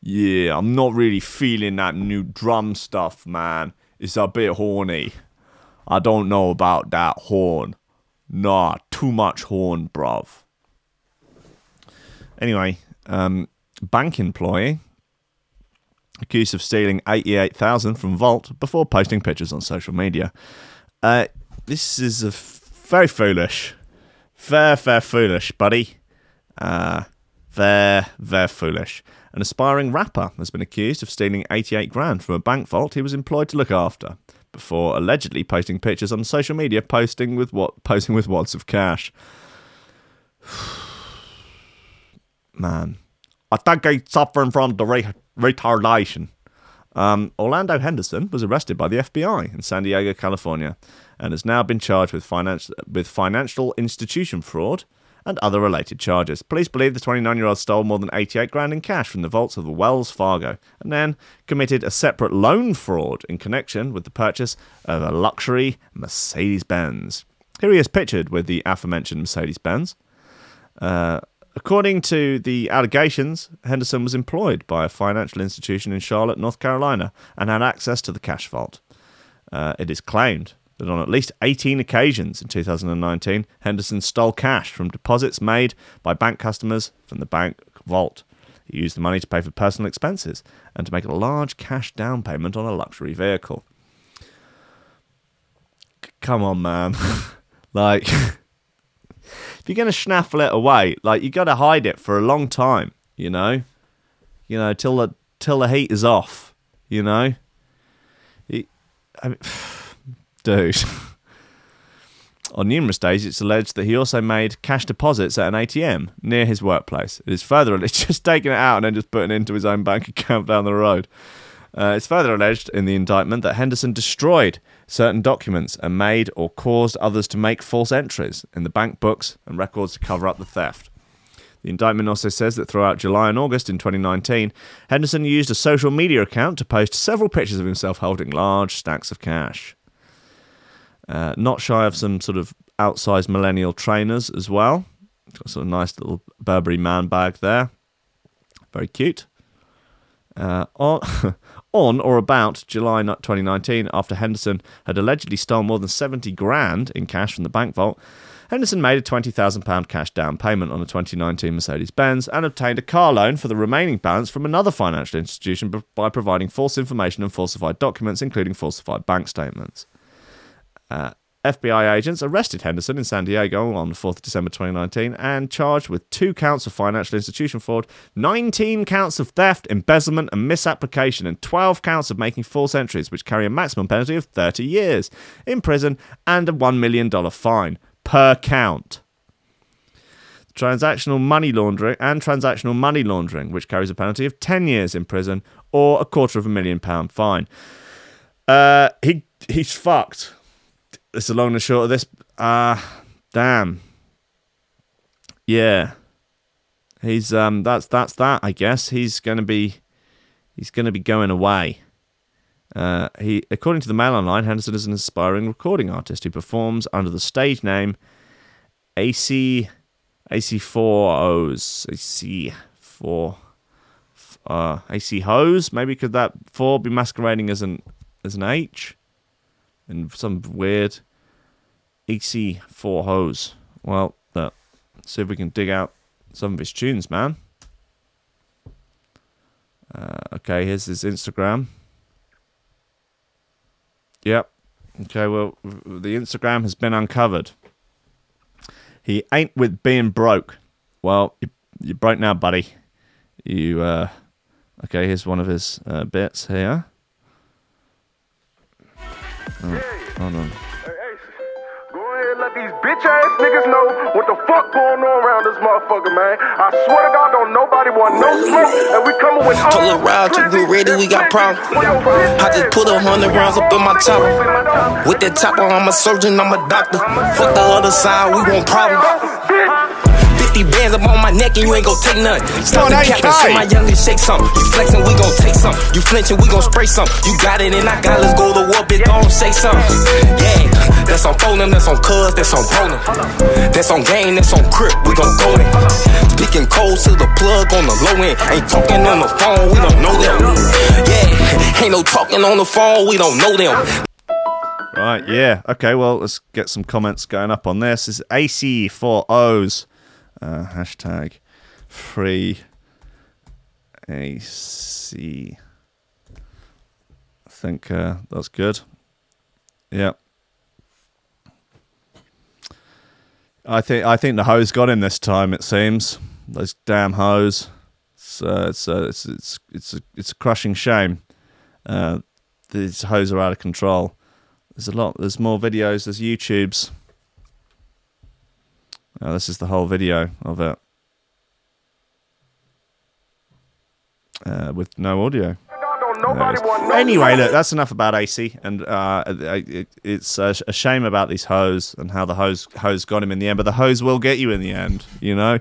Yeah, I'm not really feeling that new drum stuff, man. It's a bit horny. I don't know about that horn. Nah, too much horn, bruv. Anyway, um, bank employee accused of stealing eighty-eight thousand from vault before posting pictures on social media. Uh, this is a f- very foolish, Very, very foolish, buddy. Uh, very, very foolish. An aspiring rapper has been accused of stealing eighty-eight grand from a bank vault he was employed to look after, before allegedly posting pictures on social media posting with what posing with wads of cash. Man, I think he's suffering from the re- retardation. Um, Orlando Henderson was arrested by the F B I in San Diego, California, and has now been charged with finance with financial institution fraud and other related charges. Police believe the twenty-nine-year-old stole more than eighty-eight grand in cash from the vaults of the Wells Fargo and then committed a separate loan fraud in connection with the purchase of a luxury Mercedes-Benz. Here he is pictured with the aforementioned Mercedes-Benz. Uh, according to the allegations, Henderson was employed by a financial institution in Charlotte, North Carolina, and had access to the cash vault. Uh, it is claimed that on at least eighteen occasions in two thousand nineteen, Henderson stole cash from deposits made by bank customers from the bank vault. He used the money to pay for personal expenses and to make a large cash down payment on a luxury vehicle. C- come on, man. Like, if you're going to schnaffle it away, like, you got to hide it for a long time, you know? You know, till the, till the heat is off, you know? It, I mean... Dude. On numerous days, it's alleged that he also made cash deposits at an A T M near his workplace. It is further alleged, just taking it out and then just putting it into his own bank account down the road. Uh, it's further alleged in the indictment that Henderson destroyed certain documents and made or caused others to make false entries in the bank books and records to cover up the theft. The indictment also says that throughout July and August in twenty nineteen, Henderson used a social media account to post several pictures of himself holding large stacks of cash. Uh, not shy of some sort of outsized millennial trainers as well. Got sort of nice little Burberry man bag there. Very cute. Uh, on, on or about July twenty nineteen, after Henderson had allegedly stolen more than seventy grand in cash from the bank vault, Henderson made a twenty thousand pounds cash down payment on a twenty nineteen Mercedes-Benz and obtained a car loan for the remaining balance from another financial institution by providing false information and falsified documents, including falsified bank statements. Uh, F B I agents arrested Henderson in San Diego on the fourth of December twenty nineteen and charged with two counts of financial institution fraud, nineteen counts of theft, embezzlement and misapplication, and twelve counts of making false entries, which carry a maximum penalty of thirty years in prison and a one million dollars fine per count. Transactional money laundering and transactional money laundering, which carries a penalty of ten years in prison or a quarter of a million pound fine. Uh, he he's fucked. It's the long and short of this. Ah, uh, damn. Yeah, he's um. That's that's that. I guess he's gonna be, he's gonna be going away. Uh, he, according to the Mail Online, Henderson is an aspiring recording artist who performs under the stage name A C A C four Hoes A C four uh A C Hoes. Maybe could that four be masquerading as an as an H? And some weird A C four Hoes. Well, uh, see if we can dig out some of his tunes, man. Uh, okay, here's his Instagram. Yep. Okay, well, the Instagram has been uncovered. He ain't with being broke. Well, you, you're broke now, buddy. You, uh... Okay, here's one of his uh, bits here. Oh, hold on. Hey, Ace, go ahead and let these bitch ass niggas know what the fuck going on around this motherfucker, man. I swear to God, don't nobody want no smoke, and we coming with all pull around, too good ready, we got problems. I just put a hundred rounds up in my top. With that top on, I'm a surgeon, I'm a doctor. Fuck the other side, we want problems. Bands up on my neck and you ain't gon' take nothing. Stop the cap and show my youngest shake some. You flexin', we gon' take some. You flinching, we gon' spray some. You got it and I got it. Let's go to war, bitch, gon' say some. Yeah, that's on phone, that's on cuz, that's on bonin'. That's on game, that's on crip, we gon' go in. Speaking cold to the plug on the low end. Ain't talking on the phone, we don't know them. Yeah, ain't no talking on the phone, we don't know them. Right, yeah, okay, well, let's get some comments going up on this. It's A C four O's. Uh, hashtag free A C. I think uh, that's good. Yeah. I think I think the hoes got him this time. It seems those damn hoes. So it's uh, it's it's it's a, it's a crushing shame. Uh, these hoes are out of control. There's a lot. There's more videos. There's YouTubes. Oh, this is the whole video of it uh, with no audio. Anyway, look, that's enough about A C, and uh, it, it's a, a shame about these hoes and how the hoes hoes got him in the end. But the hoes will get you in the end. You know,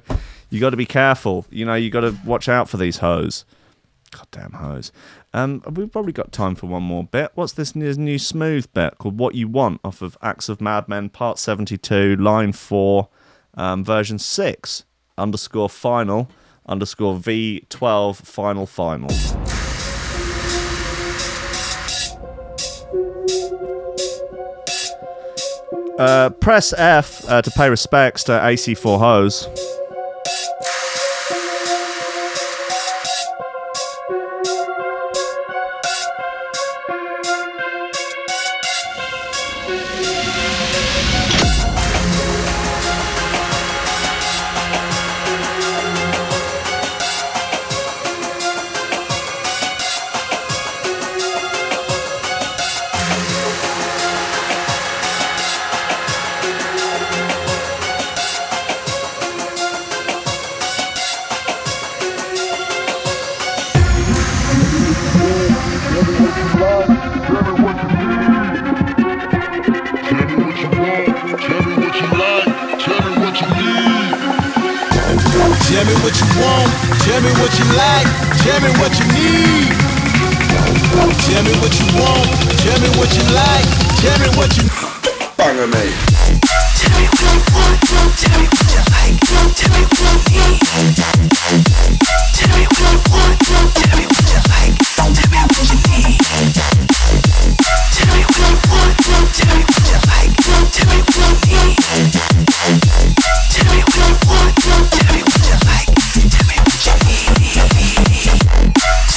you got to be careful. You know, you got to watch out for these hoes. Goddamn hoes. Um, we've probably got time for one more bit. What's this new, new smooth bit called? What You Want off of Acts of Mad Men, Part seventy-two, Line four, um, Version six, underscore final, underscore V twelve, final final. Uh, press F uh, to pay respects to A C four Hoes. Tell me what you want, tell me what you like, tell me what you need. Tell me what you want, tell me what you like, tell me what you fuck with me. Tell me what you want, tell me what you like, tell me what you need. Tell me what you want, tell me what you like, tell me what you need. Tell me what you want, tell me what you like, tell me what you need. Tell me what you want, tell me what you like, tell me what you need. Tell me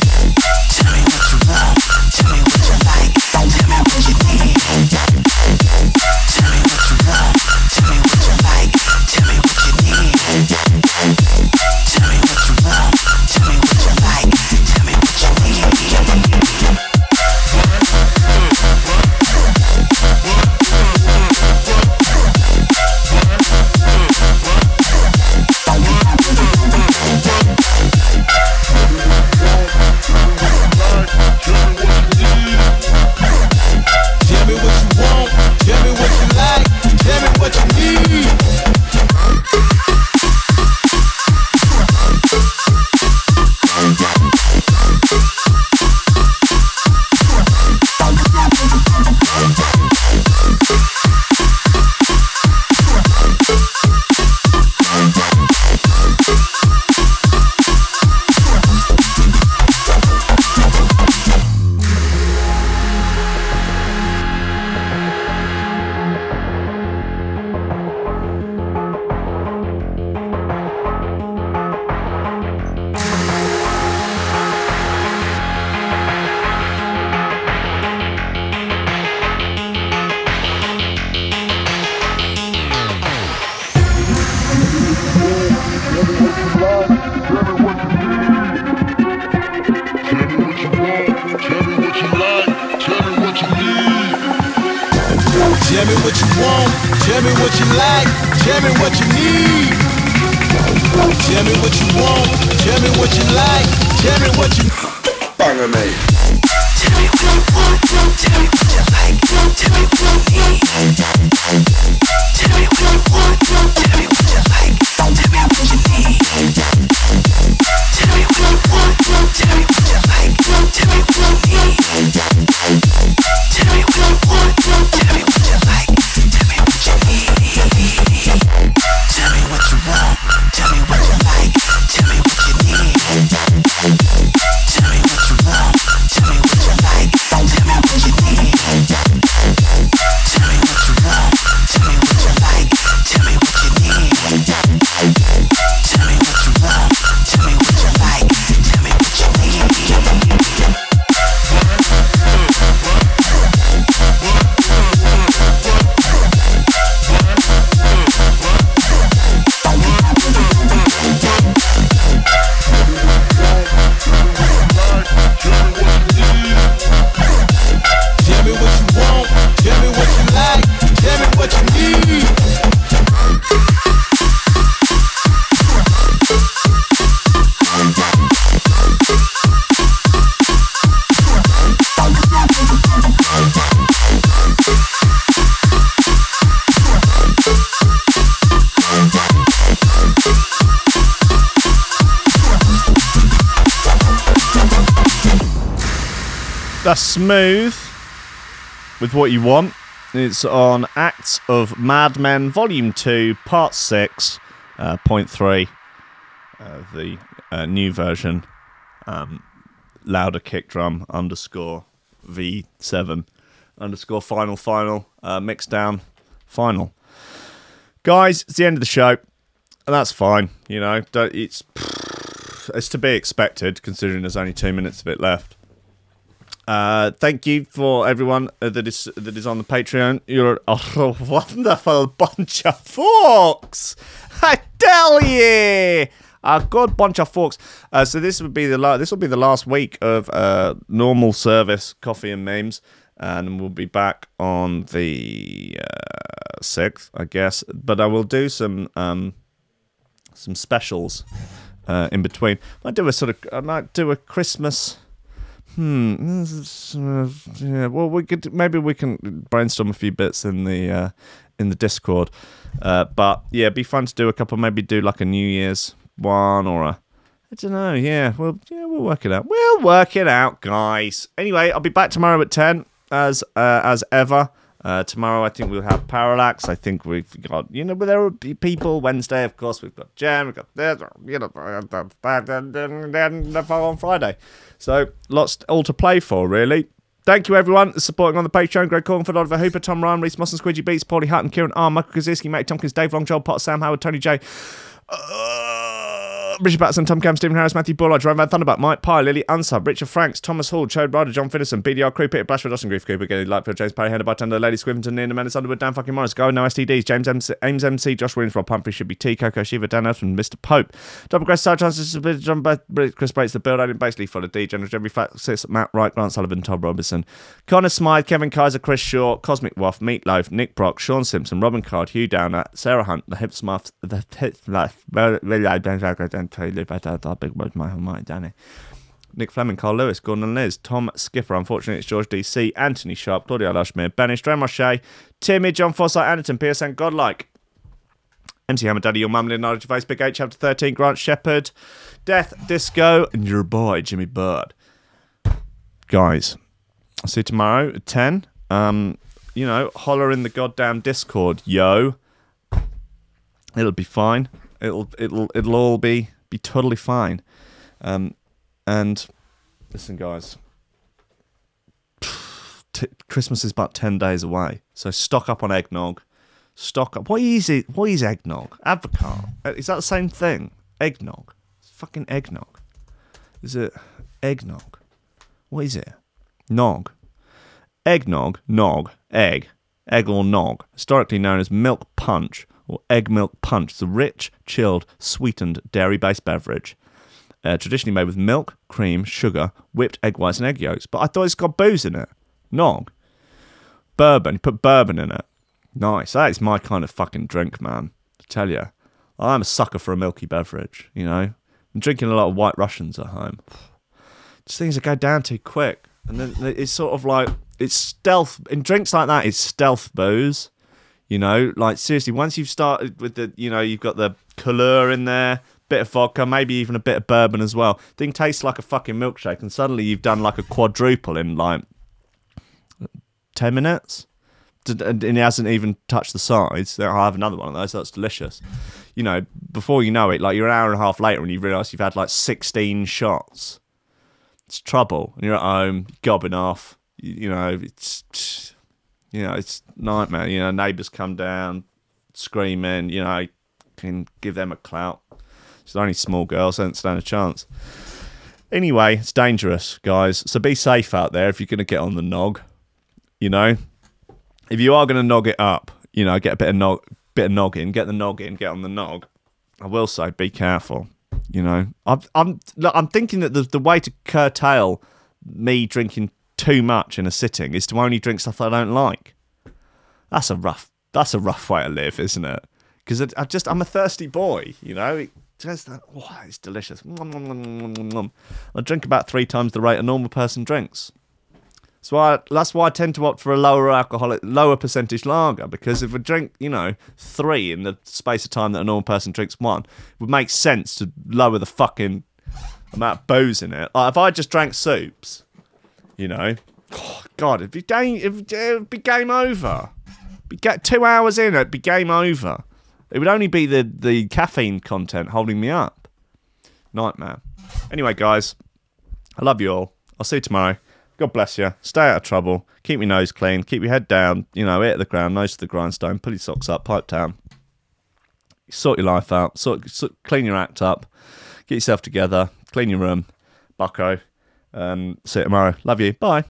what you want, tell me what you like, tell me what you need. Tell me what you want, tell me what you like, tell me what you need. Tell me what you want, tell me what you like, tell me what you need. Tell me what you want, tell me what you like, tell me what you need. Tell me what you That's Smooth with What You Want. It's on Acts of Mad Men, Volume two, Part six, uh, Point three, uh, the uh, new version, um, louder kick drum underscore V seven underscore final final, uh, mixed down final. Guys, it's the end of the show, and that's fine, you know, don't, it's, it's to be expected considering there's only two minutes of it left. Uh, thank you for everyone that is that is on the Patreon. You're a wonderful bunch of folks, I tell you, a good bunch of folks. Uh, so this would be the la- this will be the last week of uh, normal service Coffee and Memes, and we'll be back on the uh, sixth, I guess. But I will do some um, some specials uh, in between. I might do a sort of I might do a Christmas. Hmm. Uh, yeah. Well, we could maybe we can brainstorm a few bits in the uh, in the Discord. Uh, but yeah, it'd be fun to do a couple. Maybe do like a New Year's one or a I don't know. Yeah. Well, yeah, we'll work it out. We'll work it out, guys. Anyway, I'll be back tomorrow at ten as uh, as ever. Uh, tomorrow, I think we'll have Parallax. I think we've got, you know, there will be people. Wednesday, of course, we've got Jam. We've got this, you know, on Friday. So, lots all to play for, really. Thank you, everyone, for supporting on the Patreon. Greg Cornford, Oliver Hooper, Tom Ryan, Reese Moss and Squidgy Beats, Paulie Hutton, Kieran R, Michael Kaczynski, Matt Tompkins, Dave Long, Joel Potter, Sam Howard, Tony J. Uh, Richard Batson, Tom Cam, Stephen Harris, Matthew Bullard, Ryan Van Thunderbutt, Mike Pye, Lily Unsub, Richard Franks, Thomas Hall, Chode Ryder, John Finderson, B D R Crew, Peter Blashford, Austin Grief Cooper, Gilly Lightfield, James Parry, Hannah Bartender, Lady Squiventon, Nina Menace Underwood, Dan fucking Morris, Go No S T Ds, James M C, Ames M C, Josh Williams, Rob Humphrey, Should Be T, Coco Shiva, Dan Elfman, Mister Pope, Double Grace, Side Chances, John B- Chris Bates, The Build, Adam Basically Fuller, D, General Jeremy Flaxis, Matt Wright, Grant Sullivan, Todd Robinson, Connor Smythe, Kevin Kaiser, Chris Shaw, Cosmic Waff, Meatloaf, Nick Brock, Sean Simpson, Robin Card, Hugh Downer, Sarah Hunt, The Hip Smurfs, The Hip Life, Really I don't I don't tell you about big word, my almighty Danny. Nick Fleming, Carl Lewis, Gordon and Liz, Tom Skipper, unfortunately it's George D C, Anthony Sharp, Claudia Lushmere, Banish, Dram Roche, Timmy, John Forsyth, Anderton, P S N Godlike, M C Hammer, Daddy, Your Mum, Leonardo Gervais, Big H, Chapter thirteen, Grant Shepherd, Death Disco, and your boy, Jimmy Bird. Guys, I'll see you tomorrow at ten. Um, you know, holler in the goddamn Discord, yo. It'll be fine. It'll it'll it'll all be be totally fine. Um, and listen, guys, t- Christmas is about ten days away, so stock up on eggnog. Stock up. What is it? What is eggnog? Avocado. Is that the same thing? Eggnog. It's fucking eggnog. Is it eggnog? What is it? Nog. Eggnog. Nog. Egg. Egg or nog. Historically known as milk punch. Or egg milk punch. It's a rich, chilled, sweetened, dairy-based beverage. Uh, traditionally made with milk, cream, sugar, whipped egg whites and egg yolks. But I thought it's got booze in it. Nog. Bourbon. You put bourbon in it. Nice. That is my kind of fucking drink, man. I tell you. I'm a sucker for a milky beverage, you know. I'm drinking a lot of White Russians at home. Just things that go down too quick. And then it's sort of like, it's stealth. In drinks like that, it's stealth booze. You know, like, seriously, once you've started with the, you know, you've got the Couleur in there, bit of vodka, maybe even a bit of bourbon as well. Thing tastes like a fucking milkshake, and suddenly you've done, like, a quadruple in, like, ten minutes? And it hasn't even touched the sides. I'll have another one of those, that's delicious. You know, before you know it, like, you're an hour and a half later and you realise you've had, like, sixteen shots. It's trouble. And you're at home, gobbing off, you know, it's... You know, it's nightmare. You know, neighbours come down screaming. You know, can give them a clout. She's only small girls, so they don't stand a chance. Anyway, it's dangerous, guys. So be safe out there if you're going to get on the nog. You know, if you are going to nog it up, you know, get a bit of nog, bit of noggin, get the noggin, get on the nog. I will say, be careful. You know, I'm, I'm, look, I'm thinking that the the way to curtail me drinking too much in a sitting is to only drink stuff I don't like. That's a rough. That's a rough way to live, isn't it? Because I, I just I'm a thirsty boy, you know. It just wow, it's delicious. I drink about three times the rate a normal person drinks. So I, that's why I tend to opt for a lower alcoholic, lower percentage lager. Because if I drink, you know, three in the space of time that a normal person drinks one, it would make sense to lower the fucking amount of booze in it. Like if I just drank soups. you know. Oh, God, it'd be, dang, it'd, it'd be game over. Be ga- two hours in, it'd be game over. It would only be the, the caffeine content holding me up. Nightmare. Anyway, guys, I love you all. I'll see you tomorrow. God bless you. Stay out of trouble. Keep your nose clean. Keep your head down. You know, ear to the ground, nose to the grindstone. Pull your socks up. Pipe down. Sort your life out. Sort, sort clean your act up. Get yourself together. Clean your room. Bucko. Um, see you tomorrow. Love you. Bye.